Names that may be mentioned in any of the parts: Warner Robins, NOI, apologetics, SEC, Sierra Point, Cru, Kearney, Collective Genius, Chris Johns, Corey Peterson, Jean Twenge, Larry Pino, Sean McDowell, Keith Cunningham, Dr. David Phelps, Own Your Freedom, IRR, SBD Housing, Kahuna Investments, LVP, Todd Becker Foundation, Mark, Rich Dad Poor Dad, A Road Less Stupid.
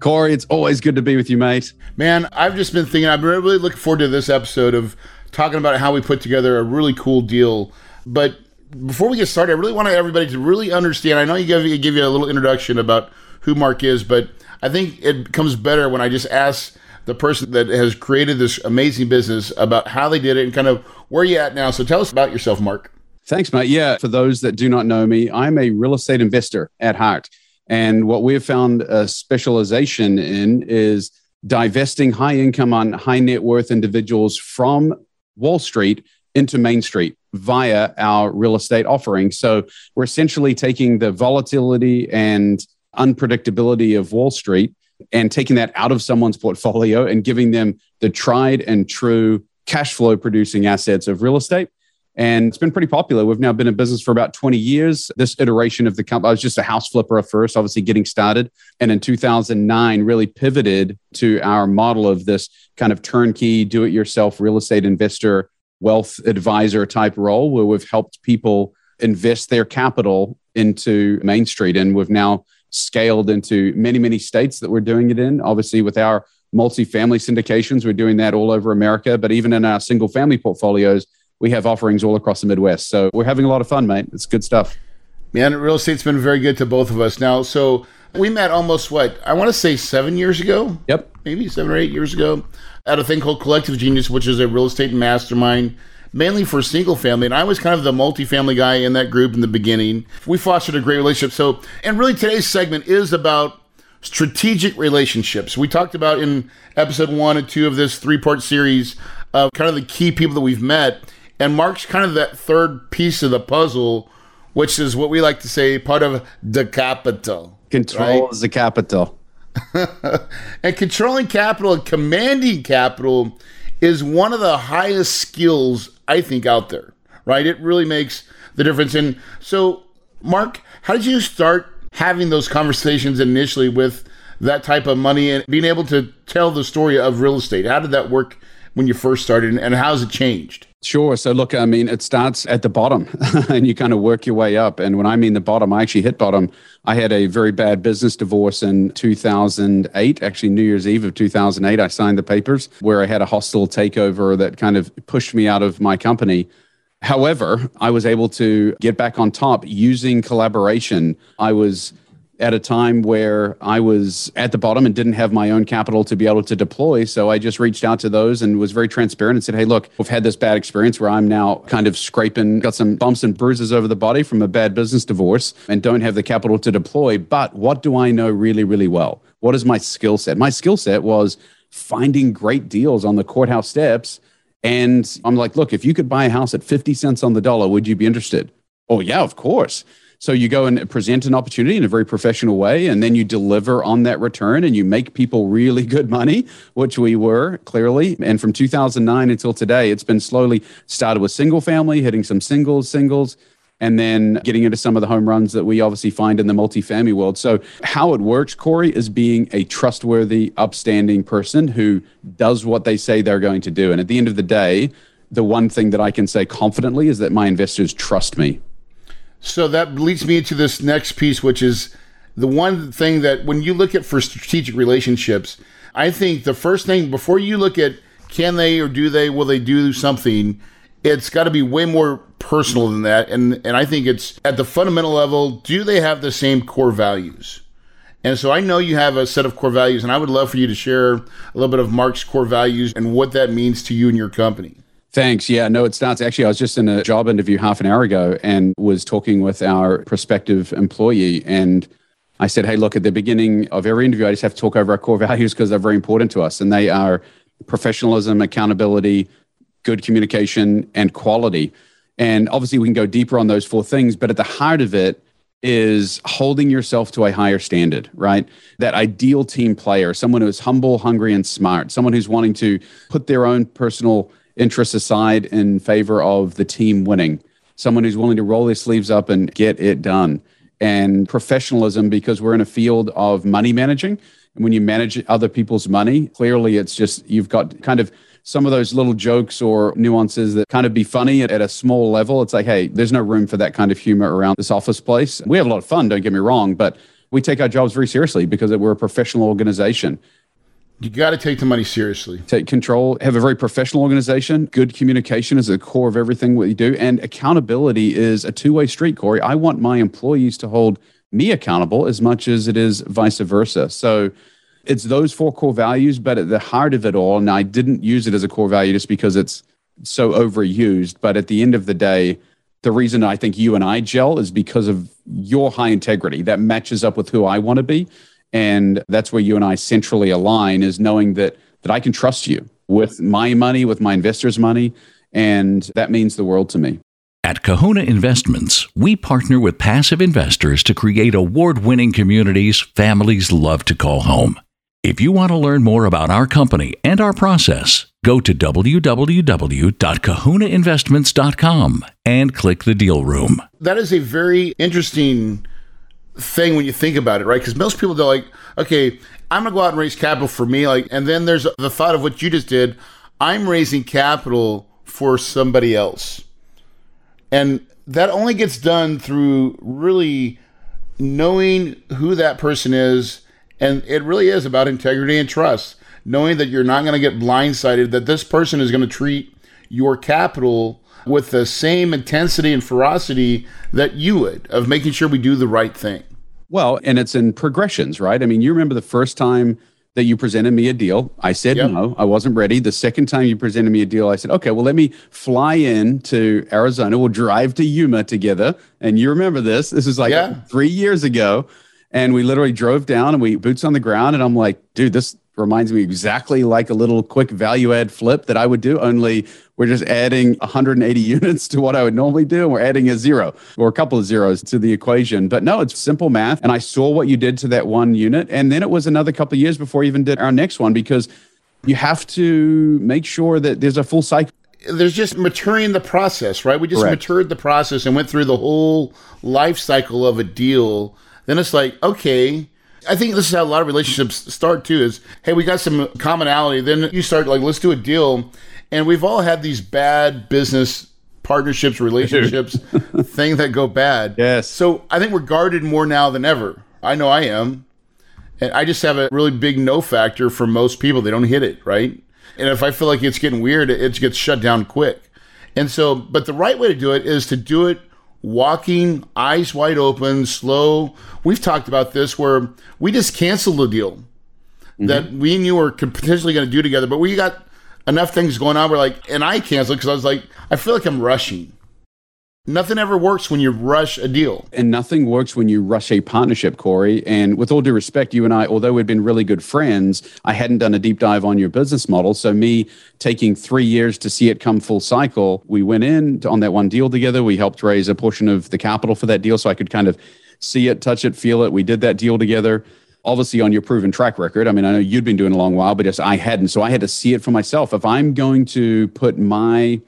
Corey, it's always good to be with you, mate. Man, I've just been thinking, I've been really looking forward to this episode of talking about how we put together a really cool deal. But before we get started, I really want everybody to really understand. I know you give you a little introduction about who Mark is, but I think it comes better when I just ask the person that has created this amazing business about how they did it and kind of where you're at now. So tell us about yourself, Mark. Thanks, mate. Yeah, for those that do not know me, I'm a real estate investor at heart. And what we have found a specialization in is divesting high income on high net worth individuals from Wall Street into Main Street via our real estate offering. So we're essentially taking the volatility and unpredictability of Wall Street and taking that out of someone's portfolio and giving them the tried and true cash flow producing assets of real estate. And it's been pretty popular. We've now been in business for about 20 years. This iteration of the company, I was just a house flipper at first, obviously getting started. And in 2009, really pivoted to our model of this kind of turnkey, do-it-yourself real estate investor, wealth advisor type role where we've helped people invest their capital into Main Street. And we've now scaled into many, many states that we're doing it in. Obviously, with our multifamily syndications, we're doing that all over America. But even in our single family portfolios, we have offerings all across the Midwest. So we're having a lot of fun, mate. It's good stuff. Man, real estate's been very good to both of us now. So we met almost, I want to say 7 years ago? Yep. Maybe 7 or 8 years ago at a thing called Collective Genius, which is a real estate mastermind, mainly for single family. And I was kind of the multifamily guy in that group in the beginning. We fostered a great relationship. So, and really today's segment is about strategic relationships. We talked about in episode 1 and 2 of this 3-part series of kind of the key people that we've met. And Mark's kind of that third piece of the puzzle, which is what we like to say, part of the capital. Control is the capital. And controlling capital and commanding capital is one of the highest skills, I think, out there, right? It really makes the difference. And so, Mark, how did you start having those conversations initially with that type of money and being able to tell the story of real estate? How did that work when you first started, and how's it changed? Sure. So look, I mean, it starts at the bottom and you kind of work your way up. And when I mean the bottom, I actually hit bottom. I had a very bad business divorce in 2008, actually New Year's Eve of 2008, I signed the papers where I had a hostile takeover that kind of pushed me out of my company. However, I was able to get back on top using collaboration. I was at a time where I was at the bottom and didn't have my own capital to be able to deploy. So I just reached out to those and was very transparent and said, hey, look, we've had this bad experience where I'm now kind of scraping, got some bumps and bruises over the body from a bad business divorce and don't have the capital to deploy. But what do I know really, really well? What is my skill set? My skill set was finding great deals on the courthouse steps. And I'm like, look, if you could buy a house at 50 cents on the dollar, would you be interested? Oh, yeah, of course. So you go and present an opportunity in a very professional way, and then you deliver on that return and you make people really good money, which we were clearly. And from 2009 until today, it's been slowly started with single family, hitting some singles, and then getting into some of the home runs that we obviously find in the multifamily world. So how it works, Corey, is being a trustworthy, upstanding person who does what they say they're going to do. And at the end of the day, the one thing that I can say confidently is that my investors trust me. So that leads me into this next piece, which is the one thing that when you look at for strategic relationships, I think the first thing before you look at can they or do they, will they do something, it's got to be way more personal than that. And I think it's at the fundamental level, do they have the same core values? And so I know you have a set of core values, and I would love for you to share a little bit of Mark's core values and what that means to you and your company. Thanks. Yeah, no, it starts. Actually, I was just in a job interview half an hour ago and was talking with our prospective employee. And I said, hey, look, at the beginning of every interview, I just have to talk over our core values because they're very important to us. And they are professionalism, accountability, good communication, and quality. And obviously, we can go deeper on those 4 things. But at the heart of it is holding yourself to a higher standard, right? That ideal team player, someone who is humble, hungry, and smart, someone who's wanting to put their own personal interests aside in favor of the team winning, someone who's willing to roll their sleeves up and get it done, and professionalism, because we're in a field of money managing. And when you manage other people's money, clearly it's just, you've got kind of some of those little jokes or nuances that kind of be funny at a small level. It's like, hey, there's no room for that kind of humor around this office place. We have a lot of fun, don't get me wrong, but we take our jobs very seriously because we're a professional organization. You got to take the money seriously. Take control, have a very professional organization. Good communication is the core of everything what you do. And accountability is a two-way street, Corey. I want my employees to hold me accountable as much as it is vice versa. So it's those four core values, but at the heart of it all, and I didn't use it as a core value just because it's so overused, but at the end of the day, the reason I think you and I gel is because of your high integrity. That matches up with who I want to be. And that's where you and I centrally align, is knowing that I can trust you with my money, with my investors' money, and that means the world to me. At Kahuna Investments, we partner with passive investors to create award-winning communities families love to call home. If you want to learn more about our company and our process, go to www.kahunainvestments.com and click the deal room. That is a very interesting thing when you think about it, right? Because most people, they're like, okay, I'm going to go out and raise capital for me. And then there's the thought of what you just did. I'm raising capital for somebody else. And that only gets done through really knowing who that person is. And it really is about integrity and trust, knowing that you're not going to get blindsided, that this person is going to treat your capital with the same intensity and ferocity that you would, of making sure we do the right thing. Well, and it's in progressions, right? I mean, you remember the first time that you presented me a deal, I said, yep, no, I wasn't ready. The second time you presented me a deal, I said, okay, well, let me fly in to Arizona. We'll drive to Yuma together. And you remember this. This is like 3 years ago. And we literally drove down and we boots on the ground. And I'm like, dude, this reminds me exactly like a little quick value add flip that I would do, only we're just adding 180 units to what I would normally do. And we're adding a zero or a couple of zeros to the equation. But no, it's simple math. And I saw what you did to that one unit. And then it was another couple of years before we even did our next one, because you have to make sure that there's a full cycle. There's just maturing the process, right? We just matured the process and went through the whole life cycle of a deal. Then it's like, okay, I think this is how a lot of relationships start too, is, hey, we got some commonality. Then you start like, let's do a deal. And we've all had these bad business partnerships, relationships, things that go bad. Yes. So I think we're guarded more now than ever. I know I am. And I just have a really big no factor for most people. They don't hit it, right? And if I feel like it's getting weird, it gets shut down quick. And so, but the right way to do it is to do it walking, eyes wide open, slow. We've talked about this where we just canceled the deal that we knew were potentially going to do together, but we got enough things going on. We're like, and I canceled because I was like, I feel like I'm rushing. Nothing ever works when you rush a deal. And nothing works when you rush a partnership, Corey. And with all due respect, you and I, although we'd been really good friends, I hadn't done a deep dive on your business model. So me taking 3 years to see it come full cycle, we went in on that one deal together. We helped raise a portion of the capital for that deal so I could kind of see it, touch it, feel it. We did that deal together, obviously on your proven track record. I mean, I know you'd been doing a long while, but just I hadn't. So I had to see it for myself. If I'm going to put my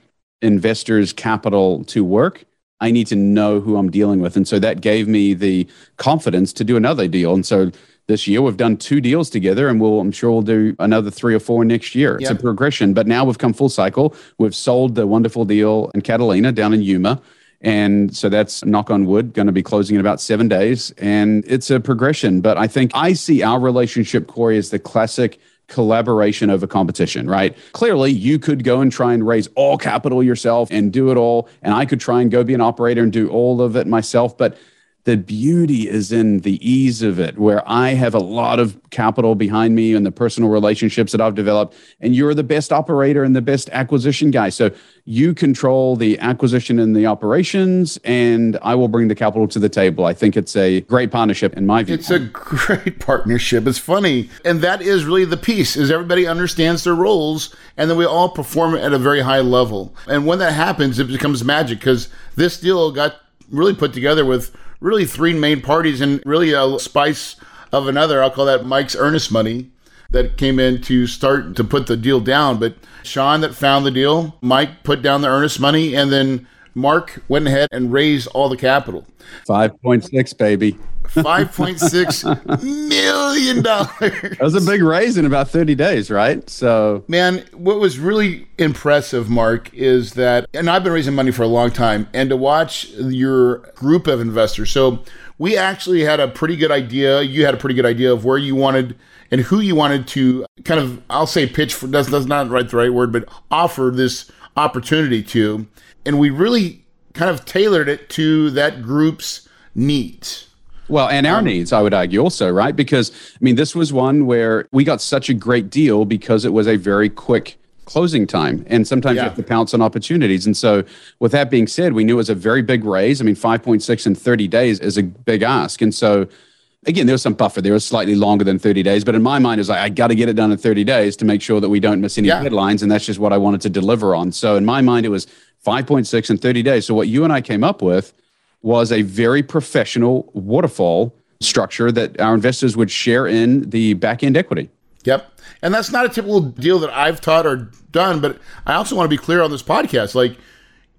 investors' capital to work, I need to know who I'm dealing with. And so that gave me the confidence to do another deal. And so this year we've done 2 deals together, and I'm sure we'll do another 3 or 4 next year. It's a progression, but now we've come full cycle. We've sold the wonderful deal in Catalina down in Yuma. And so that's, knock on wood, going to be closing in about 7 days. And it's a progression, but I think I see our relationship, Corey, as the classic collaboration over competition, right? Clearly, you could go and try and raise all capital yourself and do it all. And I could try and go be an operator and do all of it myself. But the beauty is in the ease of it, where I have a lot of capital behind me and the personal relationships that I've developed. And you're the best operator and the best acquisition guy. So you control the acquisition and the operations, and I will bring the capital to the table. I think it's a great partnership in my view. It's a great partnership. It's funny. And that is really the piece, is everybody understands their roles, and then we all perform at a very high level. And when that happens, it becomes magic, because this deal got really put together with really three main parties and really a spice of another. I'll call that Mike's earnest money that came in to start to put the deal down. But Sean that found the deal, Mike put down the earnest money, and then Mark went ahead and raised all the capital. 5.6, baby. $5.6 million. That was a big raise in about 30 days, right? So, man, what was really impressive, Mark, is that, and I've been raising money for a long time, and to watch your group of investors. So we actually had a pretty good idea. You had a pretty good idea of where you wanted and who you wanted to kind of, I'll say pitch for, that's not the right word, but offer this opportunity to. And we really kind of tailored it to that group's needs. Well, and our needs, I would argue also, right? Because, I mean, this was one where we got such a great deal because it was a very quick closing time. And sometimes you have to pounce on opportunities. And so with that being said, we knew it was a very big raise. I mean, 5.6 in 30 days is a big ask. And so, again, there was some buffer. There was slightly longer than 30 days. But in my mind, it's like, I got to get it done in 30 days to make sure that we don't miss any deadlines. And that's just what I wanted to deliver on. So in my mind, it was 5.6 in 30 days. So what you and I came up with was a very professional waterfall structure that our investors would share in the back-end equity. Yep. And that's not a typical deal that I've taught or done, but I also want to be clear on this podcast. Like,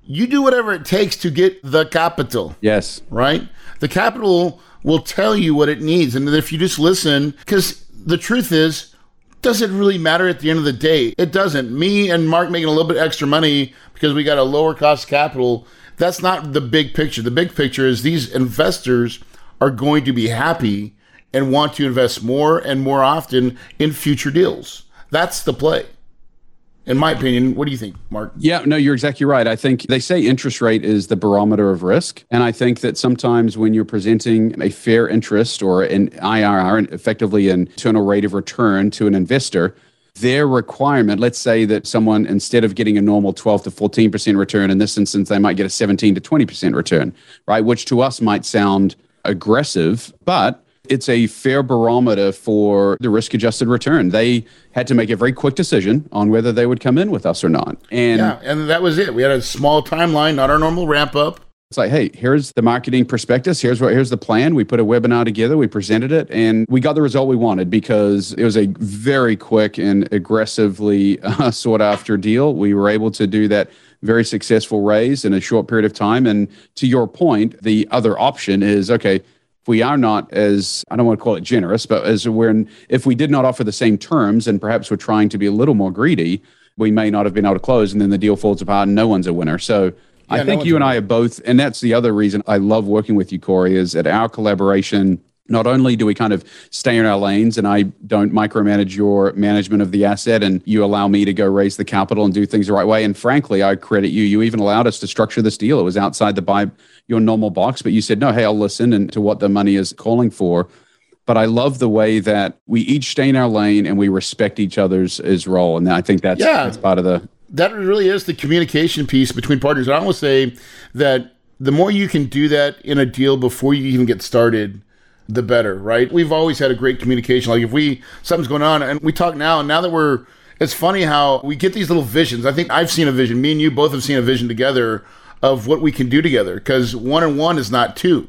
you do whatever it takes to get the capital. Yes. Right? The capital will tell you what it needs. And if you just listen, because the truth is, does it really matter at the end of the day? It doesn't. Me and Mark making a little bit extra money because we got a lower cost of capital, that's not the big picture. The big picture is these investors are going to be happy and want to invest more and more often in future deals. That's the play, in my opinion. What do you think, Mark? Yeah, no, you're exactly right. I think they say interest rate is the barometer of risk. And I think that sometimes when you're presenting a fair interest or an IRR, effectively an internal rate of return to an investor, their requirement, let's say that someone, instead of getting a normal 12 to 14% return, in this instance, they might get a 17 to 20% return, right? Which to us might sound aggressive, but it's a fair barometer for the risk-adjusted return. They had to make a very quick decision on whether they would come in with us or not. And yeah, and that was it. We had a small timeline, not our normal ramp up. It's like, hey, here's the marketing prospectus. Here's the plan. We put a webinar together. We presented it, and we got the result we wanted because it was a very quick and aggressively sought after deal. We were able to do that very successful raise in a short period of time. And to your point, the other option is, okay, we are not as, I don't want to call it generous, but as if we did not offer the same terms and perhaps we're trying to be a little more greedy, we may not have been able to close, and then the deal falls apart and no one's a winner. So yeah, I think you and I are both, and that's the other reason I love working with you, Corey, is that our collaboration, not only do we kind of stay in our lanes and I don't micromanage your management of the asset and you allow me to go raise the capital and do things the right way. And frankly, I credit you. You even allowed us to structure this deal. It was outside your normal box, but you said, no, hey, I'll listen and to what the money is calling for. But I love the way that we each stay in our lane and we respect each other's role. And I think that's part of the... That really is the communication piece between partners. And I always say that the more you can do that in a deal before you even get started, the better, right? We've always had a great communication. Like if something's going on and we talk now, and now that it's funny how we get these little visions. I think I've seen a vision. Me and you both have seen a vision together of what we can do together, because 1 and 1 is not 2,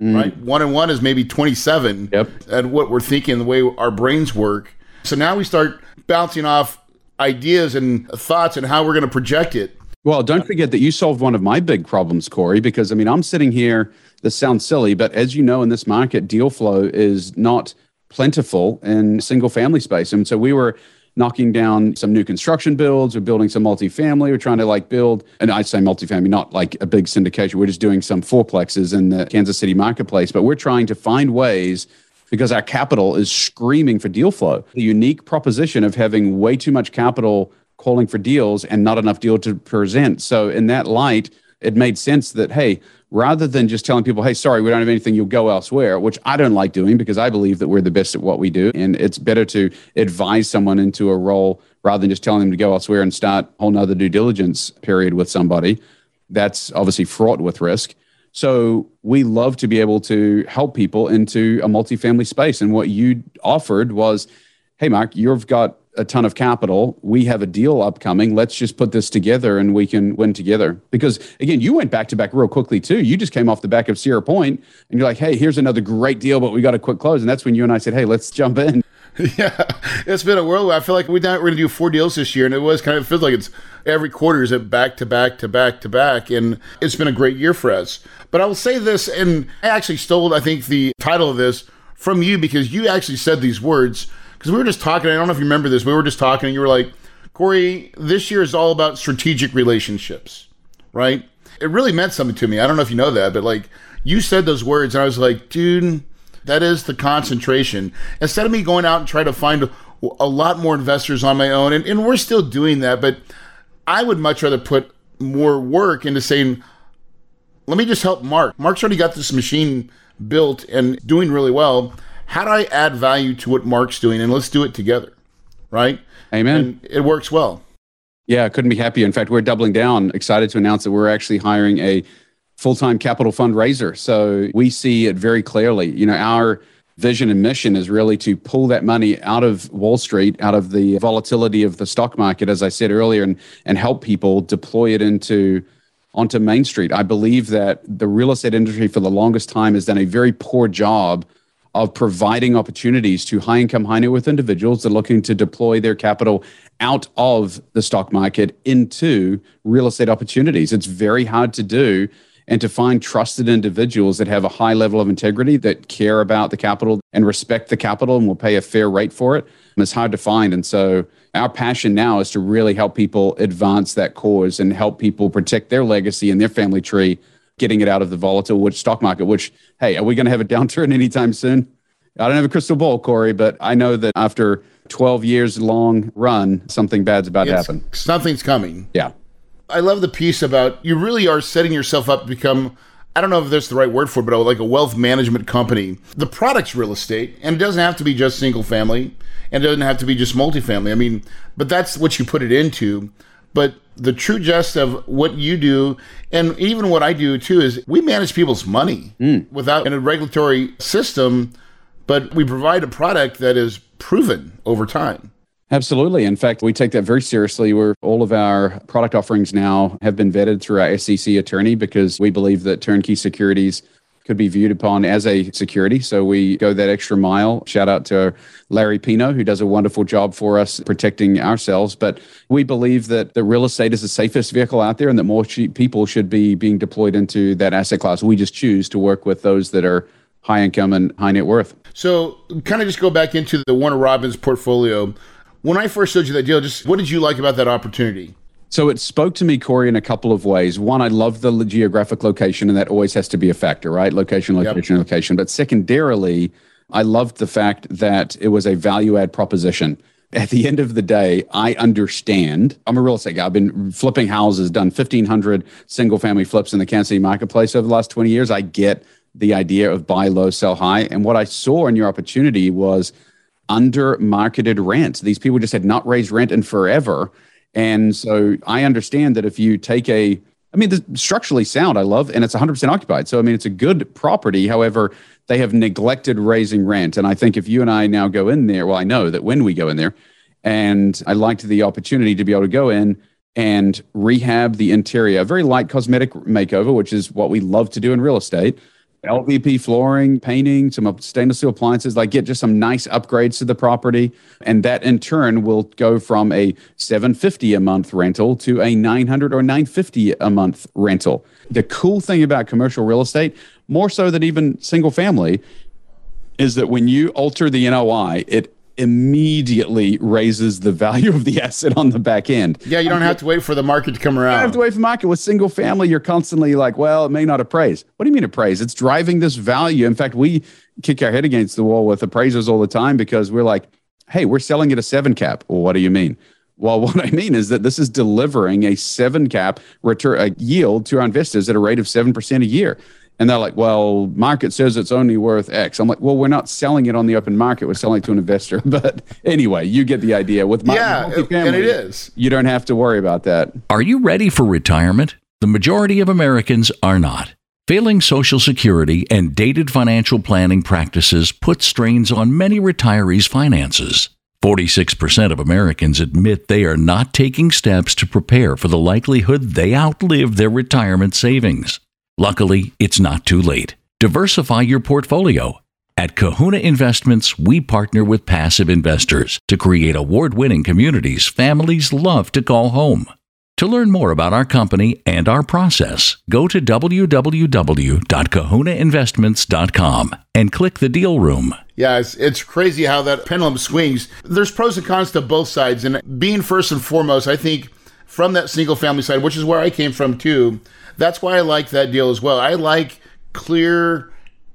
right? 1 and 1 is maybe 27 at what we're thinking, the way our brains work. So now we start bouncing off ideas and thoughts and how we're going to project it. Well, don't forget that you solved one of my big problems, Corey, because I mean, I'm sitting here, this sounds silly, but as you know, in this market, deal flow is not plentiful in single family space. And so we were knocking down some new construction builds, we're building some multifamily, we're trying to build, and I say multifamily, not like a big syndication, we're just doing some fourplexes in the Kansas City marketplace, but we're trying to find ways, because our capital is screaming for deal flow. The unique proposition of having way too much capital calling for deals and not enough deal to present. So in that light, it made sense that, hey, rather than just telling people, hey, sorry, we don't have anything, you'll go elsewhere, which I don't like doing because I believe that we're the best at what we do. And it's better to advise someone into a role rather than just telling them to go elsewhere and start a whole nother due diligence period with somebody. That's obviously fraught with risk. So we love to be able to help people into a multifamily space. And what you offered was, hey, Mark, you've got a ton of capital. We have a deal upcoming. Let's just put this together and we can win together. Because again, you went back to back real quickly too. You just came off the back of Sierra Point and you're like, hey, here's another great deal, but we got a quick close. And that's when you and I said, hey, let's jump in. Yeah, it's been a whirlwind. I feel like we're going to do 4 deals this year, and it feels like it's every quarter is at back to back to back to back, and it's been a great year for us. But I will say this, and I actually stole, I think, the title of this from you because you actually said these words, because we were just talking, I don't know if you remember this, we were just talking, and you were like, Corey, this year is all about strategic relationships, right? It really meant something to me. I don't know if you know that, but like you said those words, and I was like, dude, that is the concentration. Instead of me going out and trying to find a lot more investors on my own, and we're still doing that, but I would much rather put more work into saying, let me just help Mark. Mark's already got this machine built and doing really well. How do I add value to what Mark's doing? And let's do it together, right? Amen. And it works well. Yeah, couldn't be happier. In fact, we're doubling down. Excited to announce that we're actually hiring a full-time capital fundraiser. So we see it very clearly. You know, our vision and mission is really to pull that money out of Wall Street, out of the volatility of the stock market, as I said earlier, and help people deploy it onto Main Street. I believe that the real estate industry for the longest time has done a very poor job of providing opportunities to high-income, high-net-worth individuals that are looking to deploy their capital out of the stock market into real estate opportunities. It's very hard to do, and to find trusted individuals that have a high level of integrity, that care about the capital and respect the capital and will pay a fair rate for it, it's hard to find. And so our passion now is to really help people advance that cause and help people protect their legacy and their family tree, getting it out of the volatile stock market, which, hey, are we going to have a downturn anytime soon? I don't have a crystal ball, Corey, but I know that after 12 years long run, something bad's about to happen. Something's coming. Yeah. I love the piece about you really are setting yourself up to become, I don't know if that's the right word for it, but like a wealth management company. The product's real estate, and it doesn't have to be just single family, and it doesn't have to be just multifamily. I mean, but that's what you put it into. But the true gist of what you do, and even what I do too, is we manage people's money without a regulatory system, but we provide a product that is proven over time. Absolutely. In fact, we take that very seriously. All of our product offerings now have been vetted through our SEC attorney because we believe that turnkey securities could be viewed upon as a security. So we go that extra mile. Shout out to Larry Pino, who does a wonderful job for us protecting ourselves. But we believe that the real estate is the safest vehicle out there and that more people should be being deployed into that asset class. We just choose to work with those that are high income and high net worth. So kind of just go back into the Warner Robins portfolio. When I first showed you that deal, just what did you like about that opportunity? So it spoke to me, Corey, in a couple of ways. One, I love the geographic location, and that always has to be a factor, right? Location. But secondarily, I loved the fact that it was a value-add proposition. At the end of the day, I understand. I'm a real estate guy. I've been flipping houses, done 1,500 single-family flips in the Kansas City marketplace over the last 20 years. I get the idea of buy low, sell high. And what I saw in your opportunity was under marketed rent. These people just had not raised rent in forever. And so I understand that if you take this structurally sound, I love, and it's 100% occupied. So, I mean, it's a good property. However, they have neglected raising rent. And I think if you and I now go in there, well, I know that when we go in there, and I liked the opportunity to be able to go in and rehab the interior, a very light cosmetic makeover, which is what we love to do in real estate. LVP flooring, painting, some stainless steel appliances, like get just some nice upgrades to the property. And that in turn will go from a $750 a month rental to a $900 or $950 a month rental. The cool thing about commercial real estate, more so than even single family, is that when you alter the NOI, it immediately raises the value of the asset on the back end. Yeah, you don't have to wait for the market to come around. You don't have to wait for the market. With single family, you're constantly like, well, it may not appraise. What do you mean appraise? It's driving this value. In fact, we kick our head against the wall with appraisers all the time because we're like, hey, we're selling at a 7 cap. Well, what do you mean? Well, what I mean is that this is delivering a 7 cap return, a yield to our investors at a rate of 7% a year. And they're like, well, market says it's only worth X. I'm like, well, we're not selling it on the open market. We're selling it to an investor. But anyway, you get the idea. With multifamily, and it is. You don't have to worry about that. Are you ready for retirement? The majority of Americans are not. Failing Social Security and dated financial planning practices put strains on many retirees' finances. 46% of Americans admit they are not taking steps to prepare for the likelihood they outlive their retirement savings. Luckily, it's not too late. Diversify your portfolio. At Kahuna Investments, we partner with passive investors to create award-winning communities families love to call home. To learn more about our company and our process, go to www.kahunainvestments.com and click the deal room. Yeah, it's crazy how that pendulum swings. There's pros and cons to both sides. And being first and foremost, I think from that single family side, which is where I came from too, that's why I like that deal as well. I like clear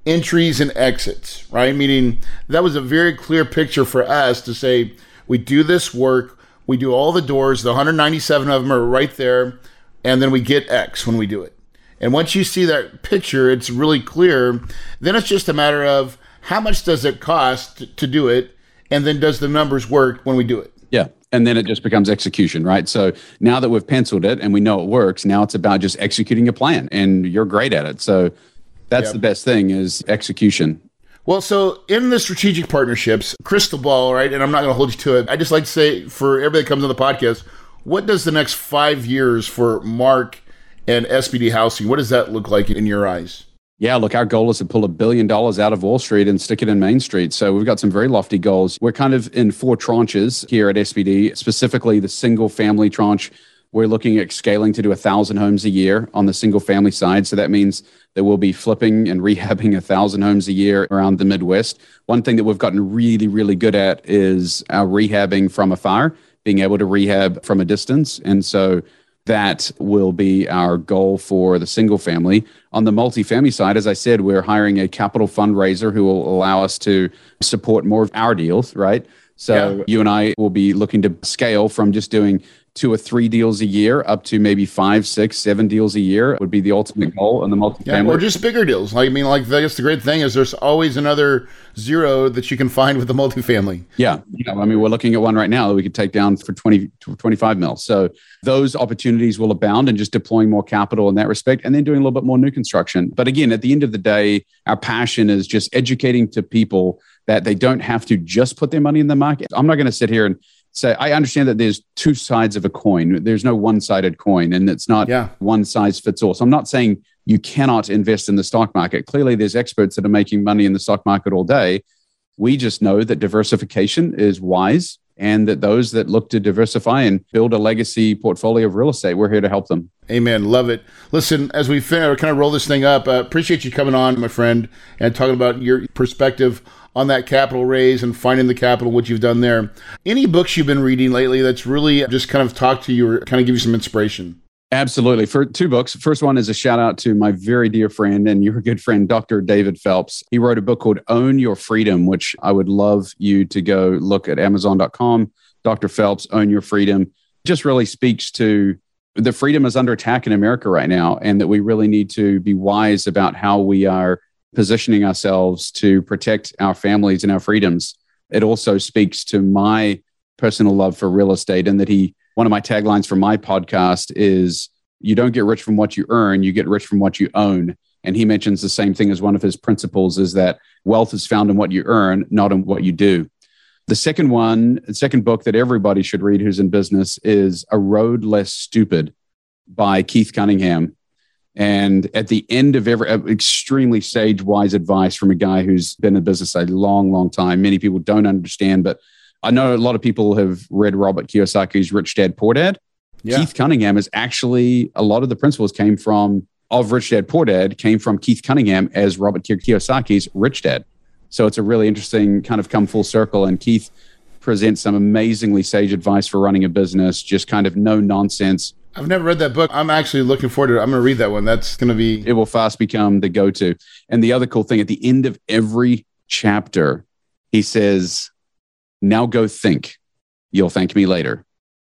entries and exits, right? Meaning that was a very clear picture for us to say, we do this work. We do all the doors, the 197 of them are right there, and then we get X when we do it. And once you see that picture, it's really clear. Then it's just a matter of how much does it cost to do it, and then does the numbers work when we do it? Yeah, and then it just becomes execution, right? So now that we've penciled it and we know it works, now it's about just executing a plan, and you're great at it. So that's the best thing is execution. Well, so in the strategic partnerships, crystal ball, right? And I'm not going to hold you to it. I just like to say for everybody that comes on the podcast, what does the next 5 years for Mark and SBD Housing, what does that look like in your eyes? Yeah, look, our goal is to pull $1 billion out of Wall Street and stick it in Main Street. So we've got some very lofty goals. We're kind of in 4 tranches here at SBD, specifically the single family tranche. We're looking at scaling to do 1,000 homes a year on the single family side. So that means that we'll be flipping and rehabbing 1,000 homes a year around the Midwest. One thing that we've gotten really, really good at is our rehabbing from afar, being able to rehab from a distance. And so that will be our goal for the single family. On the multifamily side, as I said, we're hiring a capital fundraiser who will allow us to support more of our deals, right? So you and I will be looking to scale from just doing 2 or 3 deals a year up to maybe 5, 6, 7 deals a year would be the ultimate goal in the multifamily. Yeah, or just bigger deals. Like, I mean, like that's the great thing is there's always another zero that you can find with the multifamily. Yeah. I mean, we're looking at one right now that we could take down for 20 to 25 mil. So those opportunities will abound and just deploying more capital in that respect and then doing a little bit more new construction. But again, at the end of the day, our passion is just educating to people that they don't have to just put their money in the market. I'm not going to sit here and so I understand that there's 2 sides of a coin. There's no one-sided coin, and it's not one size fits all. So I'm not saying you cannot invest in the stock market. Clearly, there's experts that are making money in the stock market all day. We just know that diversification is wise and that those that look to diversify and build a legacy portfolio of real estate, we're here to help them. Amen. Love it. Listen, as we kind of roll this thing up, I appreciate you coming on, my friend, and talking about your perspective on that capital raise and finding the capital, what you've done there. Any books you've been reading lately that's really just kind of talked to you or kind of give you some inspiration? Absolutely. For 2 books. First one is a shout out to my very dear friend and your good friend, Dr. David Phelps. He wrote a book called Own Your Freedom, which I would love you to go look at Amazon.com. Dr. Phelps, Own Your Freedom, just really speaks to the freedom is under attack in America right now and that we really need to be wise about how we are positioning ourselves to protect our families and our freedoms. It also speaks to my personal love for real estate and that one of my taglines for my podcast is, you don't get rich from what you earn, you get rich from what you own. And he mentions the same thing as one of his principles is that wealth is found in what you earn, not in what you do. The second book that everybody should read who's in business is A Road Less Stupid by Keith Cunningham. And at the end of every extremely sage-wise advice from a guy who's been in business a long, long time. Many people don't understand, but I know a lot of people have read Robert Kiyosaki's Rich Dad, Poor Dad. Yeah. Keith Cunningham is actually, a lot of the principles of Rich Dad, Poor Dad came from Keith Cunningham as Robert Kiyosaki's Rich Dad. So it's a really interesting kind of come full circle. And Keith presents some amazingly sage advice for running a business, just kind of no nonsense. I've never read that book. I'm actually looking forward to it. I'm going to read that one. That's going to be... It will fast become the go-to. And the other cool thing, at the end of every chapter, he says, now go think. You'll thank me later.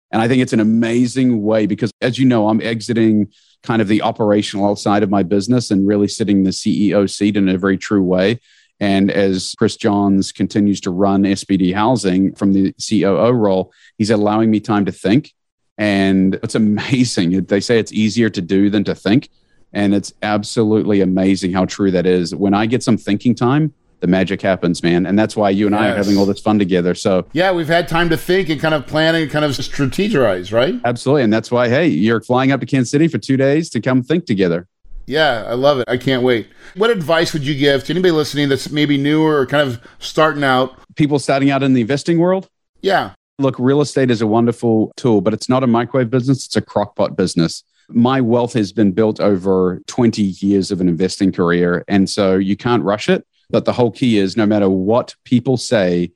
And I think it's an amazing way because, as you know, I'm exiting kind of the operational side of my business and really sitting in the CEO seat in a very true way. And as Chris Johns continues to run SBD Housing from the COO role, he's allowing me time to think. And it's amazing. They say it's easier to do than to think. And it's absolutely amazing how true that is. When I get some thinking time, the magic happens, man. And that's why you and I are having all this fun together. So yeah, we've had time to think and kind of plan and kind of strategize, right? Absolutely. And that's why, hey, you're flying up to Kansas City for 2 days to come think together. Yeah, I love it. I can't wait. What advice would you give to anybody listening that's maybe newer or kind of starting out? People starting out in the investing world? Yeah. Look, real estate is a wonderful tool, but it's not a microwave business. It's a crockpot business. My wealth has been built over 20 years of an investing career. And so you can't rush it. But the whole key is no matter what people say,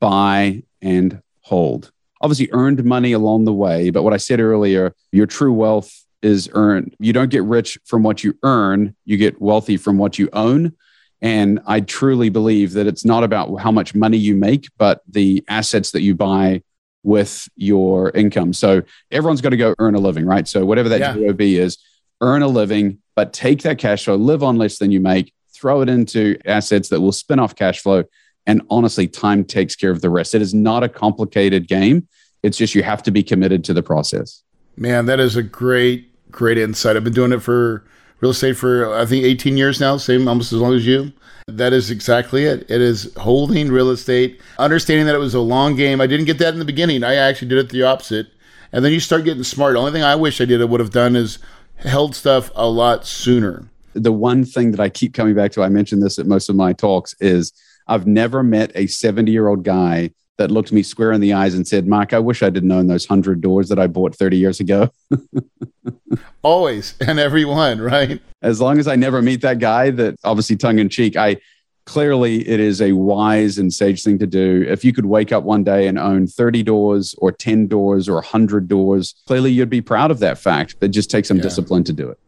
buy and hold. Obviously earned money along the way. But what I said earlier, your true wealth is earned. You don't get rich from what you earn. You get wealthy from what you own. And I truly believe that it's not about how much money you make, but the assets that you buy with your income. So everyone's got to go earn a living, right? So whatever that GOB is, earn a living, but take that cash flow, live on less than you make, throw it into assets that will spin off cash flow. And honestly, time takes care of the rest. It is not a complicated game. It's just you have to be committed to the process. Man, that is a great, great insight. I've been doing it for real estate for, I think, 18 years now, same almost as long as you. That is exactly it. It is holding real estate, understanding that it was a long game. I didn't get that in the beginning. I actually did it the opposite. And then you start getting smart. The only thing I wish I would have done is held stuff a lot sooner. The one thing that I keep coming back to, I mentioned this at most of my talks, is I've never met a 70-year-old guy that looked me square in the eyes and said, Mark, I wish I'd have known those 100 doors that I bought 30 years ago. Always. And everyone, right? As long as I never meet that guy, that obviously tongue in cheek, clearly it is a wise and sage thing to do. If you could wake up one day and own 30 doors or 10 doors or 100 doors, clearly you'd be proud of that fact. It just takes some discipline to do it.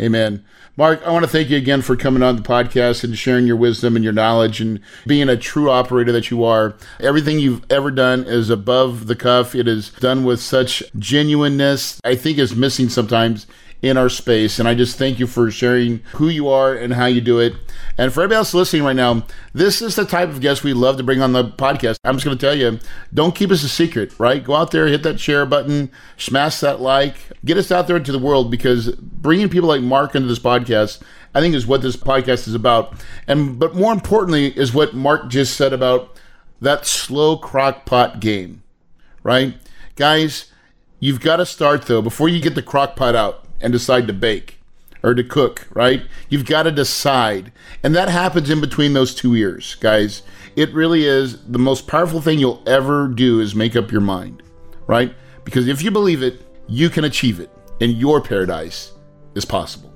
Amen. Mark, I want to thank you again for coming on the podcast and sharing your wisdom and your knowledge and being a true operator that you are. Everything you've ever done is above the cuff. It is done with such genuineness, I think, is missing sometimes in our space. And I just thank you for sharing who you are and how you do it. And for everybody else listening right now, this is the type of guest we love to bring on the podcast. I'm just going to tell you, don't keep us a secret, right? Go out there, hit that share button, smash that like, get us out there into the world, because bringing people like Mark into this podcast, I think, is what this podcast is about. But more importantly is what Mark just said about that slow crockpot game, right? Guys, you've got to start though, before you get the crockpot out and decide to bake or to cook, right? You've got to decide. And that happens in between those 2 years, guys. It really is the most powerful thing you'll ever do is make up your mind, right? Because if you believe it, you can achieve it, and your paradise is possible.